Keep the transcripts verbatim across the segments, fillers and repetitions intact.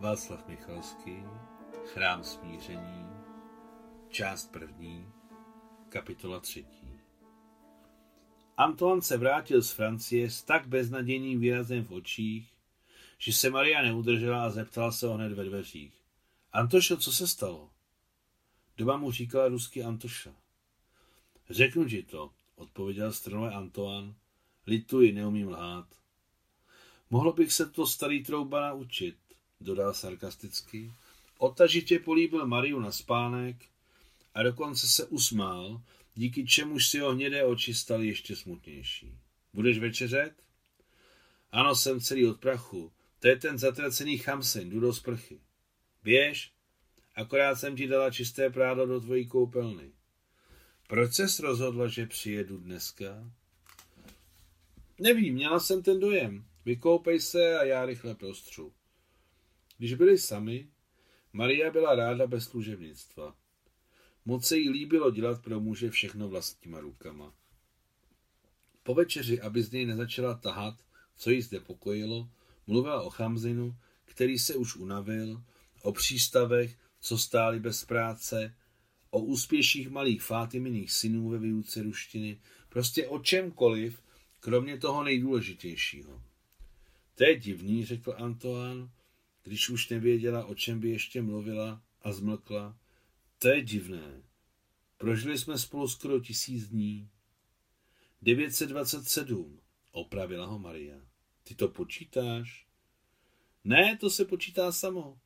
Václav Michalský, Chrám smíření, část první, kapitola třetí. Antoine se vrátil z Francie s tak beznadějným výrazem v očích, že se Maria neudržela a zeptala se ho hned ve dveřích. Antošo, co se stalo? Doma mu říkala rusky Antoša. Řeknu ti to, odpověděl strnule Antoine, lituji, neumím lhát. Mohl bych se to starý trouba naučit, dodal sarkasticky, otažitě políbil Mariu na spánek a dokonce se usmál, díky čemuž si jeho hnědé oči staly ještě smutnější. Budeš večeřet? Ano, jsem celý od prachu, to je ten zatracený chamsin, jdu do sprchy. Běž, akorát jsem ti dala čisté prádlo do tvojí koupelny. Proč ses rozhodla, že přijedu dneska? Nevím, měla jsem ten dojem. Vykoupej se a já rychle prostřu. Když byli sami, Maria byla ráda bez služebnictva. Moc se jí líbilo dělat pro muže všechno vlastníma rukama. Po večeři, aby z něj nezačala tahat, co jí znepokojilo, mluvila o chamsinu, který se už unavil, o přístavech, co stáli bez práce, o úspěších malých Fátiminých synů ve výuce ruštiny, prostě o čemkoliv, kromě toho nejdůležitějšího. To je divný, řekl Antoine, když už nevěděla, o čem by ještě mluvila a zmlkla. To je divné. Prožili jsme spolu skoro tisíc dní. devět set dvacet sedm, opravila ho Maria. Ty to počítáš? Ne, to se počítá samo,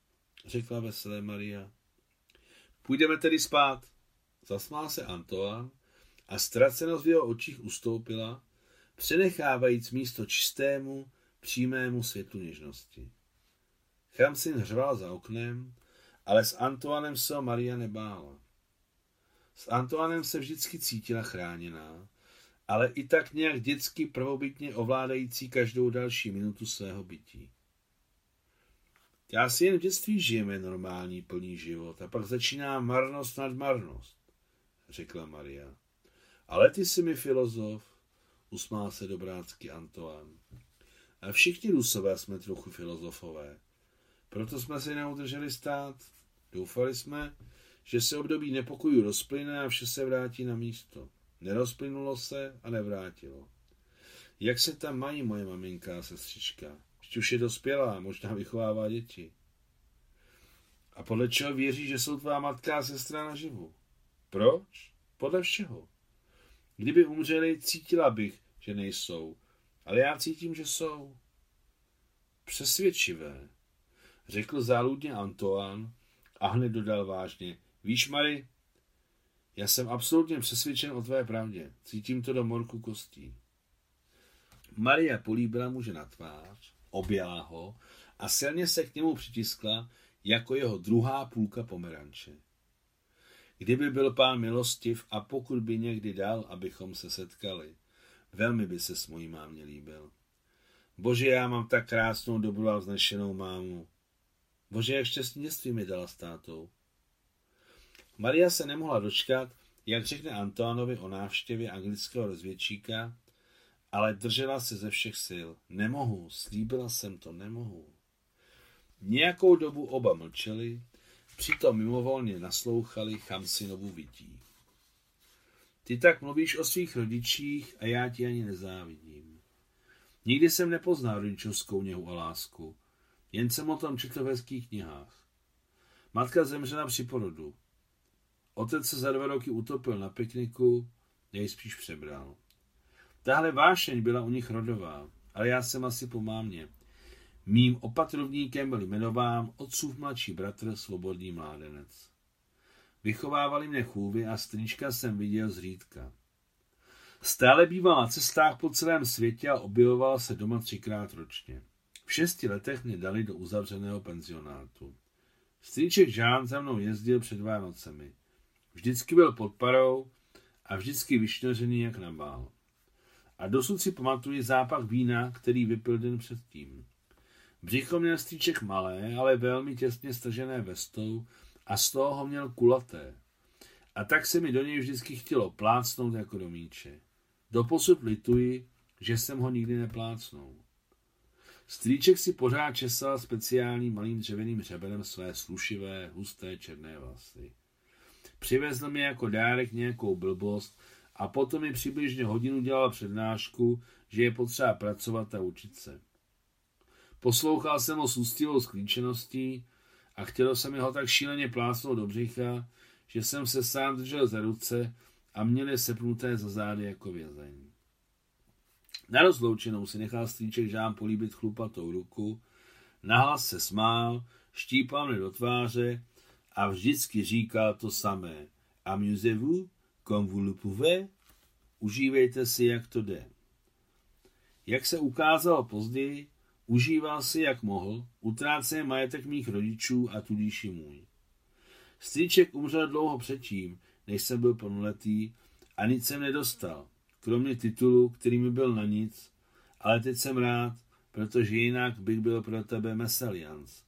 řekla veselé Maria. Půjdeme tedy spát. Zasmál se Antoine a ztracenost v jeho očích ustoupila, přenechávajíc místo čistému, přímému světlu něžnosti. Chamsin hřval za oknem, ale s Antoinem se Maria nebála. S Antoinem se vždycky cítila chráněná, ale i tak nějak dětsky prvobytně ovládající každou další minutu svého bytí. Já si jen v dětství žijeme normální plný život a pak začíná marnost nad marnost, řekla Maria. Ale ty jsi mi filozof, usmál se dobrácky Antoine. A všichni Rusové jsme trochu filozofové. Proto jsme si neudrželi stát. Doufali jsme, že se období nepokojů rozplyne a vše se vrátí na místo. Nerozplynulo se a nevrátilo. Jak se tam mají moje maminka a sestřička? Vždyť už je dospělá, možná vychovává děti. A podle čeho věří, že jsou tvá matka a sestra naživu? Proč? Podle všeho. Kdyby umřeli, cítila bych, že nejsou. Ale já cítím, že jsou. Přesvědčivé, řekl záludně Antoine a hned dodal vážně. Víš, Mary, já jsem absolutně přesvědčen o tvé pravdě. Cítím to do morku kostí. Maria políbila muže na tvář, objala ho a silně se k němu přitiskla jako jeho druhá půlka pomeranče. Kdyby byl pán milostiv a pokud by někdy dal, abychom se setkali, velmi by se s mojí mámě líbil. Bože, já mám tak krásnou, dobrou a vznešenou mámu. Bože, jak šťastněství mi dala s tátou. Maria se nemohla dočkat, jak řekne Antoinovi o návštěvě anglického rozvědčíka, ale držela se ze všech sil. Nemohu, slíbila jsem to, nemohu. Nějakou dobu oba mlčeli, přitom mimovolně naslouchali chamsinovu vidí. Ty tak mluvíš o svých rodičích a já ti ani nezávidím. Nikdy jsem nepoznal rodičovskou něhu a lásku, jen jsem o tom četl v hezkých knihách. Matka zemřela při porodu. Otec se za dva roky utopil na pikniku, jej spíš přebral. Tahle vášeň byla u nich rodová, ale já jsem asi po mámě. Mým opatrovníkem byl jmenován otcův mladší bratr, svobodný mládenec. Vychovávali mě chůvy a strýčka jsem viděl zřídka. Stále býval na cestách po celém světě a objevoval se doma třikrát ročně. V šesti letech mě dali do uzavřeného penzionátu. Strýček Žán za mnou jezdil před Vánocemi. Vždycky byl pod parou a vždycky vyšňořený jak na bál. A dosud si pamatuji zápach vína, který vypil den předtím. Břicho měl strýček malé, ale velmi těsně stržené vestou, a z toho ho měl kulaté. A tak se mi do něj vždycky chtělo plácnout jako do míče. Doposud lituji, že jsem ho nikdy neplácnul. Strýček si pořád česal speciálním malým dřevěným hřebenem své slušivé, husté černé vlasy. Přivezl mi jako dárek nějakou blbost a potom mi přibližně hodinu dělal přednášku, že je potřeba pracovat a učit se. Poslouchal jsem ho s ústivou sklíčeností a chtělo se mi ho tak šíleně plásnout do břicha, že jsem se sám držel za ruce a měl je sepnuté za zády jako vězeň. Na rozloučenou si nechal strýček žám políbit chlupatou ruku, nahlas se smál, štípal mě do tváře a vždycky říkal to samé. Amusez-vous, comme vous le pouvez, užívejte si, jak to jde. Jak se ukázalo později, užíval si, jak mohl, utrácený majetek mých rodičů a tudíž i můj. Strýček umřel dlouho předtím, než jsem byl plnoletý, a nic jsem nedostal, kromě titulu, který mi byl na nic, ale teď jsem rád, protože jinak bych byl pro tebe meselians.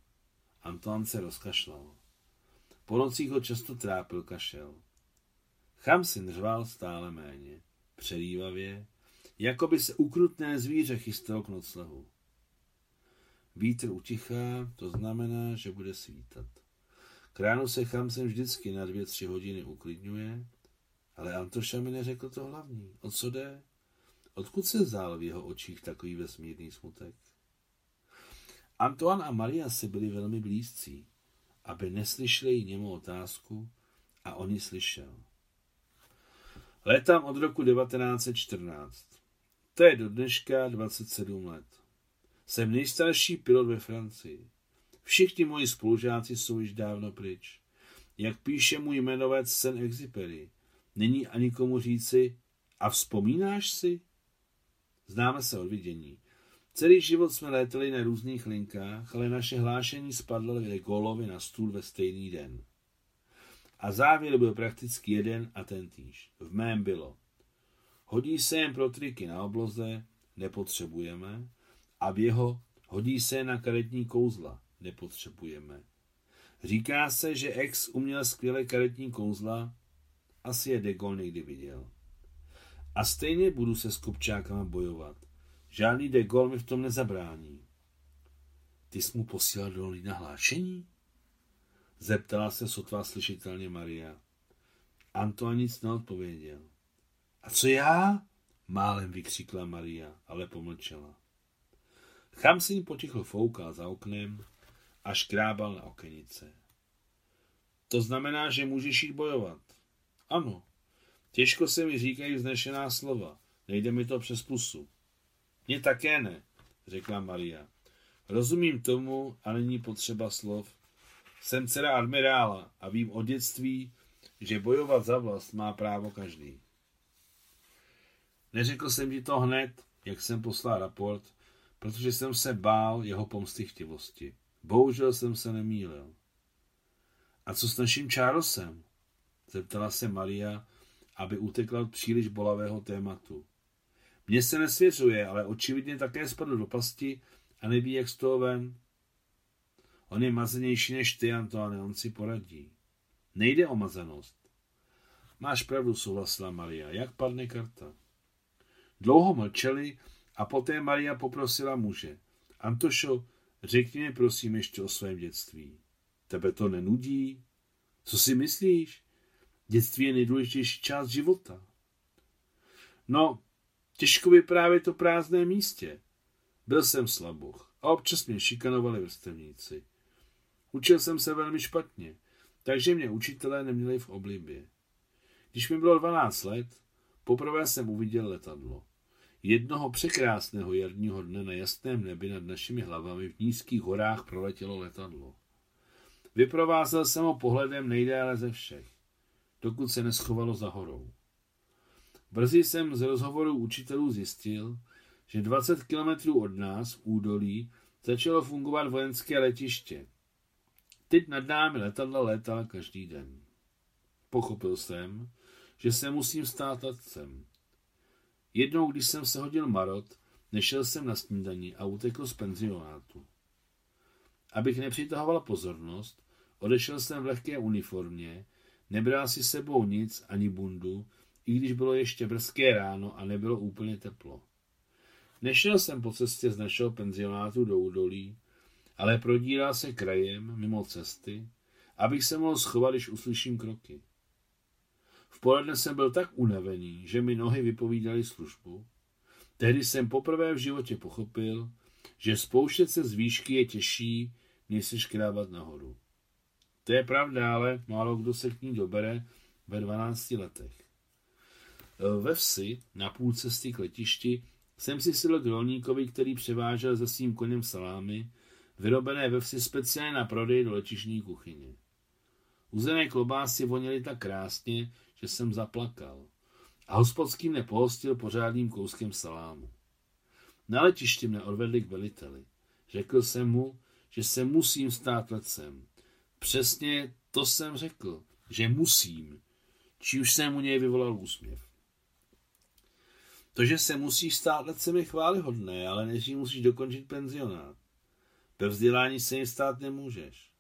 Antoine se rozkašlal. Po nocích ho často trápil kašel. Chamsin řval stále méně, přerývavě, jako by se ukrutné zvíře chystalo k noclehu. Vítr utichá, to znamená, že bude svítat. K ránu se Chamsin vždycky na dvě, tři hodiny uklidňuje, ale Antoša mi neřekl to hlavní. O co jde? Odkud se vzal v jeho očích takový vesmírný smutek? Antoine a Maria si byli velmi blízcí, aby neslyšeli jí němou otázku a on ji slyšel. Létám od roku devatenáct set čtrnáct. To je do dneška dvacet sedm let. Jsem nejstarší pilot ve Francii. Všichni moji spolužáci jsou již dávno pryč. Jak píše můj jmenovec Saint-Exupéry, není ani komu říci, a vzpomínáš si? Známe se od vidění. Celý život jsme létali na různých linkách, ale naše hlášení spadlo de Gaullovi na stůl ve stejný den. A závěr byl prakticky jeden a tentýž. V mém bylo. Hodí se jen pro triky na obloze, nepotřebujeme, a v jeho hodí se na karetní kouzla, nepotřebujeme. Říká se, že ex uměl skvělé karetní kouzla, asi je de Gaulle někdy viděl. A stejně budu se s kopčákama bojovat. Žádný de Gaulle mi v tom nezabrání. Ty jsi mu posílal do lidí na hlášení? Zeptala se sotva slyšitelně Maria. Antoine nic neodpověděl. A co já? Málem vykřikla Maria, ale pomlčela. Chamsin potichu foukal za oknem a škrábal na okenice. To znamená, že můžeš jít bojovat. Ano, těžko se mi říkají vznešená slova, nejde mi to přes pusu. Mně také ne, řekla Maria. Rozumím tomu a není potřeba slov. Jsem dcera admirála a vím od dětství, že bojovat za vlast má právo každý. Neřekl jsem ti to hned, jak jsem poslal raport, protože jsem se bál jeho pomstychtivosti. Bohužel jsem se nemýlil. A co s naším Čárosem? Zeptala se Maria, aby utekla od příliš bolavého tématu. Mně se nesvěřuje, ale očividně také spadl do pasti a neví, jak z toho ven. On je mazenější než ty, Antoine, on si poradí. Nejde o mazanost. Máš pravdu, souhlasila Maria, jak padne karta. Dlouho mlčeli a poté Maria poprosila muže. Antošo, řekni mi prosím ještě o svém dětství. Tebe to nenudí? Co si myslíš? Dětství je nejdůležitější část života. No, těžko vyprávět to prázdné místě. Byl jsem slabuch a občas mě šikanovali vrstevníci. Učil jsem se velmi špatně, takže mě učitelé neměli v oblibě. Když mi bylo dvanáct let, poprvé jsem uviděl letadlo. Jednoho překrásného jarního dne na jasném nebi nad našimi hlavami v nízkých horách proletělo letadlo. Vyprovázel jsem ho pohledem nejdále ze všech, dokud se neschovalo za horou. Brzy jsem z rozhovorů učitelů zjistil, že dvacet kilometrů od nás v údolí začalo fungovat vojenské letiště. Teď nad námi letadla létala každý den. Pochopil jsem, že se musím stát letcem. Jednou, když jsem se hodil marot, nešel jsem na snídani a utekl z penzionátu. Abych nepřitahoval pozornost, odešel jsem v lehké uniformě, nebral si sebou nic ani bundu, i když bylo ještě brzké ráno a nebylo úplně teplo. Nešel jsem po cestě z našeho penzionátu do údolí, ale prodíral se krajem mimo cesty, abych se mohl schovat, když uslyším kroky. V poledne jsem byl tak unavený, že mi nohy vypovídaly službu. Tehdy jsem poprvé v životě pochopil, že spouštět se z výšky je těžší, než se škrábat nahoru. To je pravda, ale málo kdo se k ní dobere ve dvanácti letech. Ve vsi, na půl cesty k letišti, jsem si sedl k rolníkovi, který převážel za svým koněm salámy, vyrobené ve vsi speciálně na prodej do letišní kuchyně. Uzené klobásy voněly tak krásně, že jsem zaplakal a hospodský mne pohostil pořádným kouskem salámu. Na letišti mne odvedli k veliteli. Řekl jsem mu, že se musím stát letcem. Přesně to jsem řekl, že musím, či už jsem u něj vyvolal úsměv. To, že se musíš stát letcem, je chvályhodné, ale než musíš dokončit penzionát. Ve vzdělání se jim stát nemůžeš.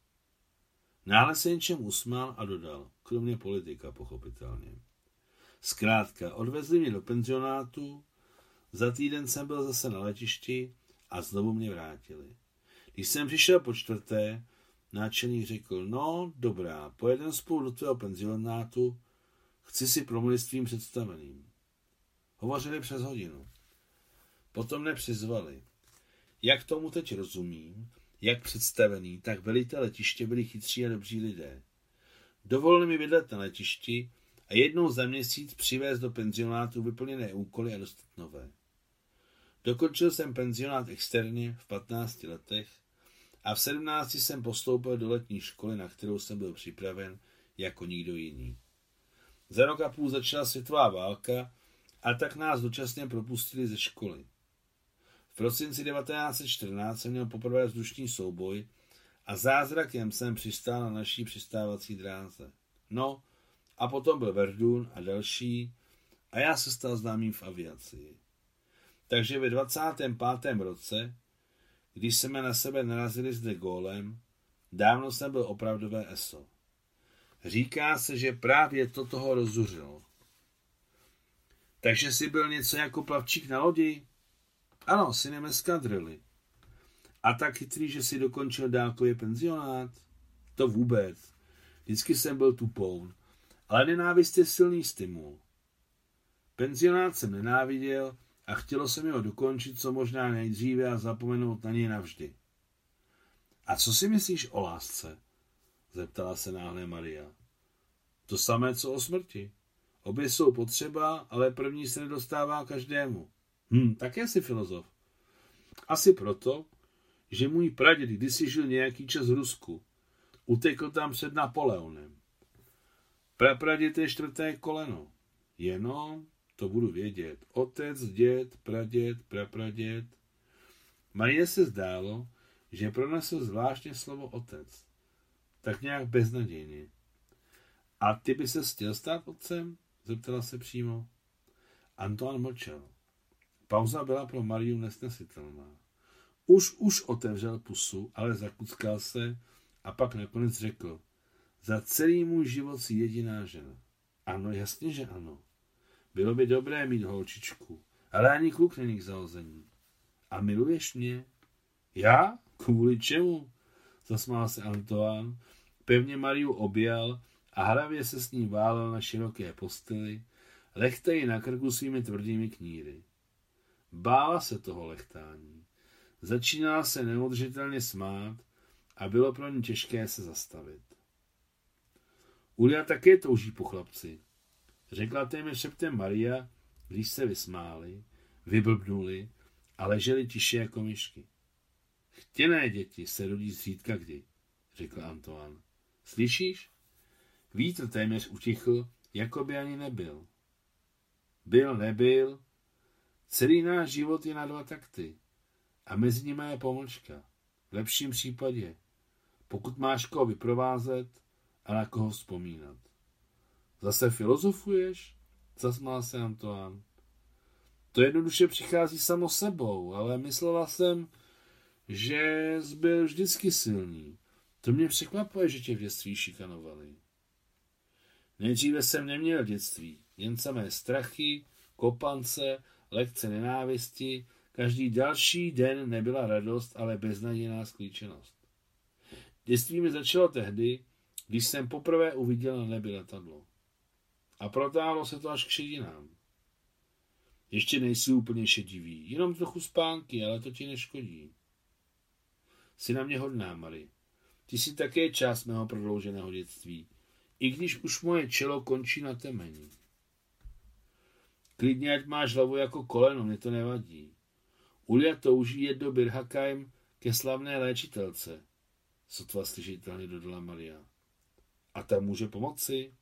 Náhle se něčem usmál a dodal, kromě politika, pochopitelně. Zkrátka, odvezli mě do penzionátu, za týden jsem byl zase na letišti a znovu mě vrátili. Když jsem přišel po čtvrté, náčelník řekl, no dobrá, pojedem spolu do tvého penzionátu, chci si promluvit s tvým představeným. Hovořili přes hodinu. Potom mne přizvali. Jak tomu teď rozumím, jak představený, tak velitel letiště byli chytří a dobří lidé. Dovolili mi bydlet na letišti a jednou za měsíc přivést do penzionátu vyplněné úkoly a dostat nové. Dokončil jsem penzionát externě v patnácti letech a v sedmnácti jsem postoupil do letní školy, na kterou jsem byl připraven jako nikdo jiný. Za rok a půl začala světová válka a tak nás dočasně propustili ze školy. V prosinci devatenáct set čtrnáct jsem měl poprvé vzdušný souboj a zázrakem jsem přistál na naší přistávací dráze. No a potom byl Verdun a další a já se stal známým v aviaci. Takže ve dvacátém pátém roce, když jsme na sebe narazili s de Gaulem, dávno jsem byl opravdové eso. Říká se, že právě to toho rozuřilo. Takže jsi byl něco jako plavčík na lodi? Ano, synem eskadrily. A tak chytrý, že si dokončil dálkově penzionát? To vůbec. Vždycky jsem byl tupoun. Ale nenávist je silný stimul. Penzionát jsem nenáviděl a chtělo se mi ho dokončit co možná nejdříve a zapomenout na něj navždy. A co si myslíš o lásce? Zeptala se náhle Maria. To samé, co o smrti. Obě jsou potřeba, ale první se nedostává každému. Hm, také jsi filozof. Asi proto, že můj praděd kdysi žil nějaký čas v Rusku. Utekl tam před Napoleonem. Prapraděd je čtvrté koleno. Jenom to budu vědět. Otec, děd, praděd, prapraděd. Marie se zdálo, že pronesl zvláštně slovo otec. Tak nějak beznadějně. A ty by se chtěl stát otcem? Zeptala se přímo. Antoine mlčel. Pauza byla pro Mariu nesnesitelná. Už, už otevřel pusu, ale zakuckal se a pak nakonec řekl. Za celý můj život si jediná žena. Ano, jasně, že ano. Bylo by dobré mít holčičku, ale ani kluk není k zahození. A miluješ mě? Já? Kvůli čemu? Zasmál se Antoine, pevně Mariu objal a hravě se s ní válel na široké posteli, lechtej na krku svými tvrdými kníry. Bála se toho lechtání. Začínala se neudržitelně smát a bylo pro ní těžké se zastavit. Ulia také touží po chlapci. Řekla téměř šeptem Maria, když se vysmáli, vyblbnuli a leželi tiše jako myšky. Chtěné děti se rodí zřídka kdy, řekl Antoine. Slyšíš? Vítr téměř utichl, jako by ani nebyl. Byl, nebyl. Celý náš život je na dva takty. A mezi nimi je pomlčka. V lepším případě. Pokud máš koho vyprovázet a na koho vzpomínat. Zase filozofuješ? Zasmál se Antoine. To jednoduše přichází samo sebou, ale myslela jsem, že jsi byl vždycky silný. To mě překvapuje, že tě v dětství šikanovali. Nejdříve jsem neměl dětství, jen samé strachy, kopance, lekce nenávisti, Každý další den nebyla radost, ale beznadějná sklíčenost. Dětství mi začalo tehdy, když jsem poprvé uviděl na nebi letadlo. A protáhlo se to až k šedinám. Ještě nejsi úplně šedivý, jenom trochu spánky, ale to ti neškodí. Jsi na mě hodná, Mary. Ty jsi také část mého prodlouženého dětství, i když už moje čelo končí na temení. Klidně, ať máš hlavu jako koleno, mě to nevadí. Ulia touží jet do Bir Hakeim ke slavné léčitelce, sotva slyšitelně dodala Maria. A ta může pomoci?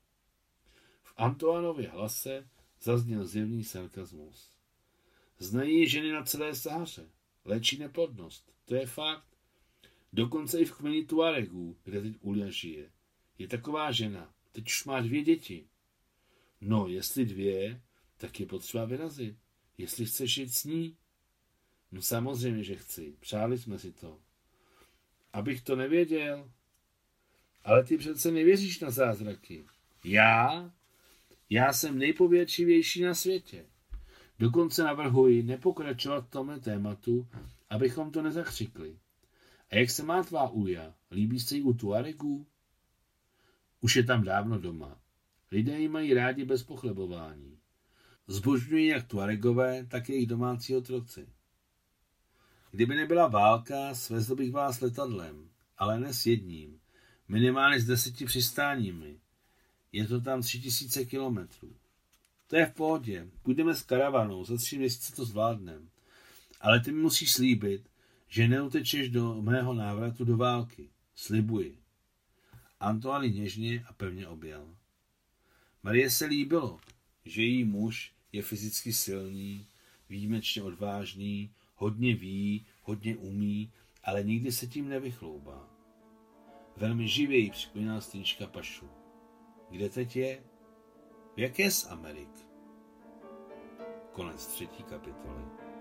V Antoinově hlase zazněl zjevný sarkazmus. Znají ženy na celé Sahaře, léčí neplodnost, to je fakt. Dokonce i v kmeni Tuaregů, kde teď Ulia žije, je taková žena, teď už má dvě děti. No, jestli dvě, tak je potřeba vyrazit, jestli chceš jít s ní. No samozřejmě, že chci, přáli jsme si to. Abych to nevěděl. Ale ty přece nevěříš na zázraky. Já? Já jsem nejpověrčivější na světě. Dokonce navrhuji nepokračovat v tomhle tématu, abychom to nezachřikli. A jak se má tvá Uja? Líbí se jí u Tuaregů? Už je tam dávno doma. Lidé ji mají rádi bez pochlebování. Zbožňují jak Tuaregové, tak jejich domácí otroci. Kdyby nebyla válka, svezl bych vás letadlem, ale ne s jedním, minimálně s deseti přistáními. Je to tam tři tisíce kilometrů. To je v pohodě, půjdeme s karavanou, za tři měsíce to zvládnem. Ale ty mi musíš slíbit, že neutečeš do mého návratu do války. Slibuji. Antoine něžně a pevně objal. Marie se líbilo, že její muž je fyzicky silný, výjimečně odvážný, hodně ví, hodně umí, ale nikdy se tím nevychloubá. Velmi živě jí připomíná stýčka Pašu. Kde teď je? V jaké z Amerik? Konec třetí kapitoly.